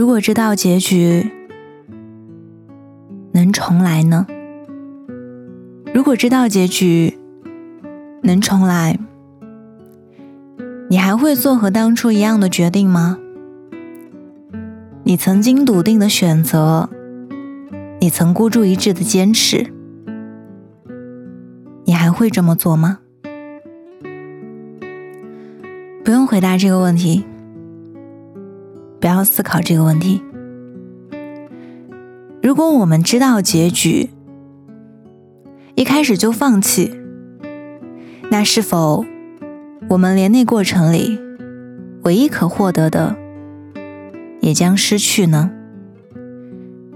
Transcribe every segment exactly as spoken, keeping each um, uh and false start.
如果知道结局，能重来呢？如果知道结局，能重来，你还会做和当初一样的决定吗？你曾经笃定的选择，你曾孤注一掷的坚持，你还会这么做吗？不用回答这个问题，不要思考这个问题。如果我们知道结局，一开始就放弃，那是否我们连那过程里唯一可获得的也将失去呢？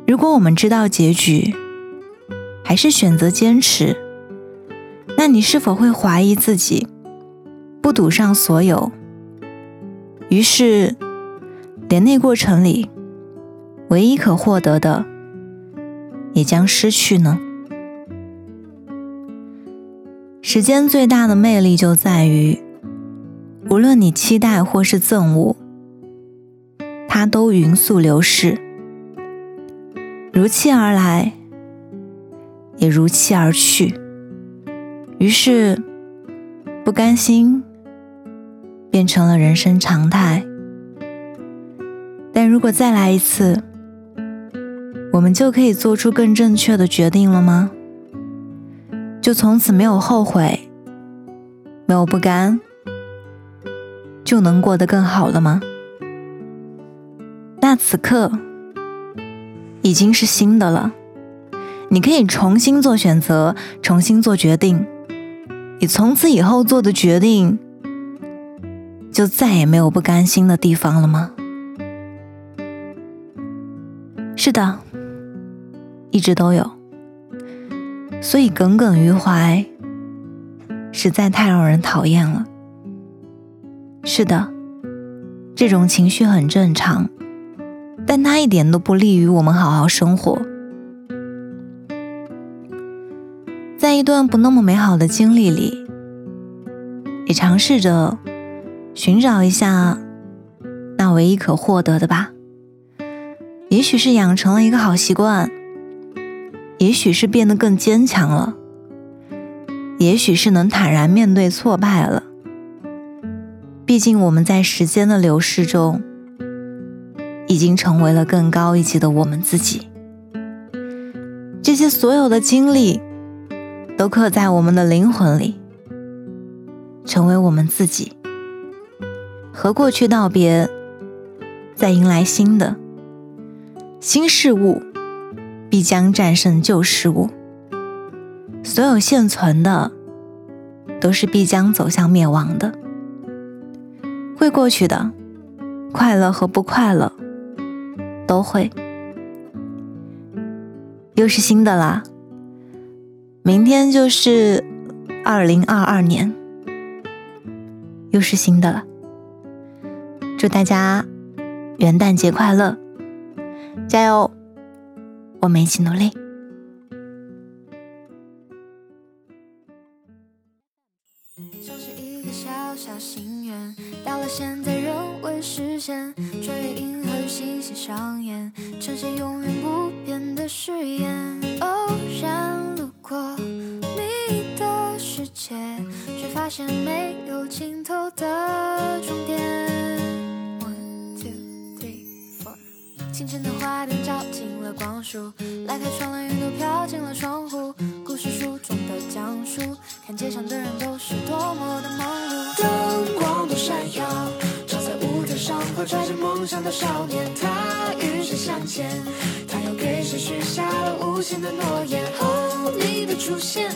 如果我们知道结局，还是选择坚持，那你是否会怀疑自己，不赌上所有，于是连那过程里唯一可获得的也将失去呢？时间最大的魅力就在于，无论你期待或是憎恶，它都匀速流逝，如期而来，也如期而去。于是，不甘心变成了人生常态。但如果再来一次，我们就可以做出更正确的决定了吗？就从此没有后悔，没有不甘，就能过得更好了吗？那此刻已经是新的了，你可以重新做选择，重新做决定，你从此以后做的决定就再也没有不甘心的地方了吗？是的，一直都有，所以耿耿于怀实在太让人讨厌了。是的，这种情绪很正常，但它一点都不利于我们好好生活。在一段不那么美好的经历里，也尝试着寻找一下那唯一可获得的吧。也许是养成了一个好习惯，也许是变得更坚强了，也许是能坦然面对挫败了。毕竟我们在时间的流逝中，已经成为了更高一级的我们自己。这些所有的经历都刻在我们的灵魂里，成为我们自己。和过去道别，再迎来新的。新事物必将战胜旧事物，所有现存的都是必将走向灭亡的。会过去的，快乐和不快乐都会。又是新的啦，明天就是二零二二年，又是新的了。祝大家元旦节快乐，加油，我们一起努力。就是一个小小心愿，到了现在仍未实现，转眼银河与星星上演，呈现永远不变的誓言。偶然路过你的世界，却发现没有尽头的终点。清晨的花边照进了光束，拉开窗帘，云朵飘进了窗户。故事书中的讲述，看街上的人都是多么的忙碌。灯光多闪耀，照在舞台上，怀揣着梦想的少年，他与谁相见？他又给谁许下了无限的诺言？哦，你的出现，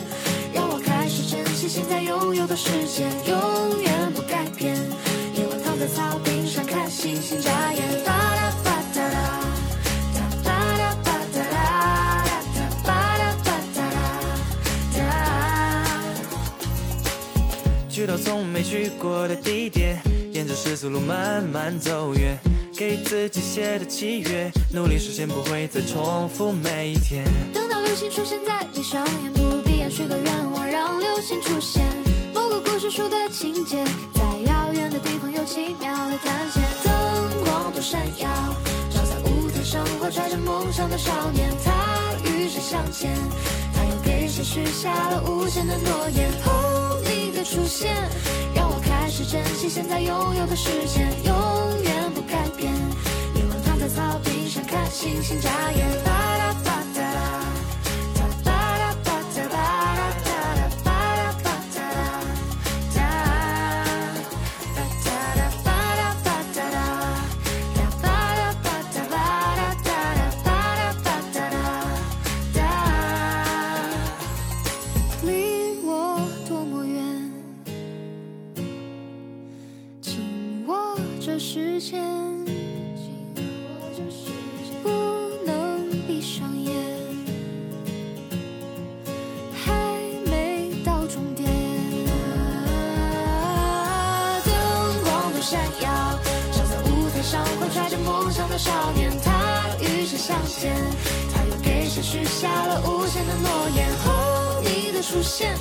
让我开始珍惜现在拥有的世界，永远不改变。夜晚躺在草坪上看星星眨眼。去到从没去过的地点，沿着十字路慢慢走远，给自己写的契约，努力实现不会再重复每一天。等到流星出现在你上演，不如闭眼许个愿望，让流星出现。某个故事书的情节，在遥远的地方有奇妙的探险。灯光多闪耀，照在。路上的少年，他与谁相见？他又给谁许下了无限的诺言？哦，你的出现让我开始珍惜现在拥有的时间，永远不改变。你我躺在草坪上看星星眨眼，巴拉巴达达巴拉巴达巴拉达巴拉巴达达巴达达巴拉巴达达巴拉巴达巴拉达巴拉巴达达。离我多么远，紧握着时间。少年，他与谁相见？他又给谁许下了无限的诺言？哦，你的出现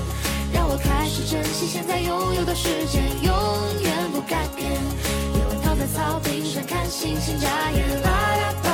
让我开始珍惜现在拥有的时间，永远不改变。夜晚躺在草坪上看星星眨眼，巴拉巴。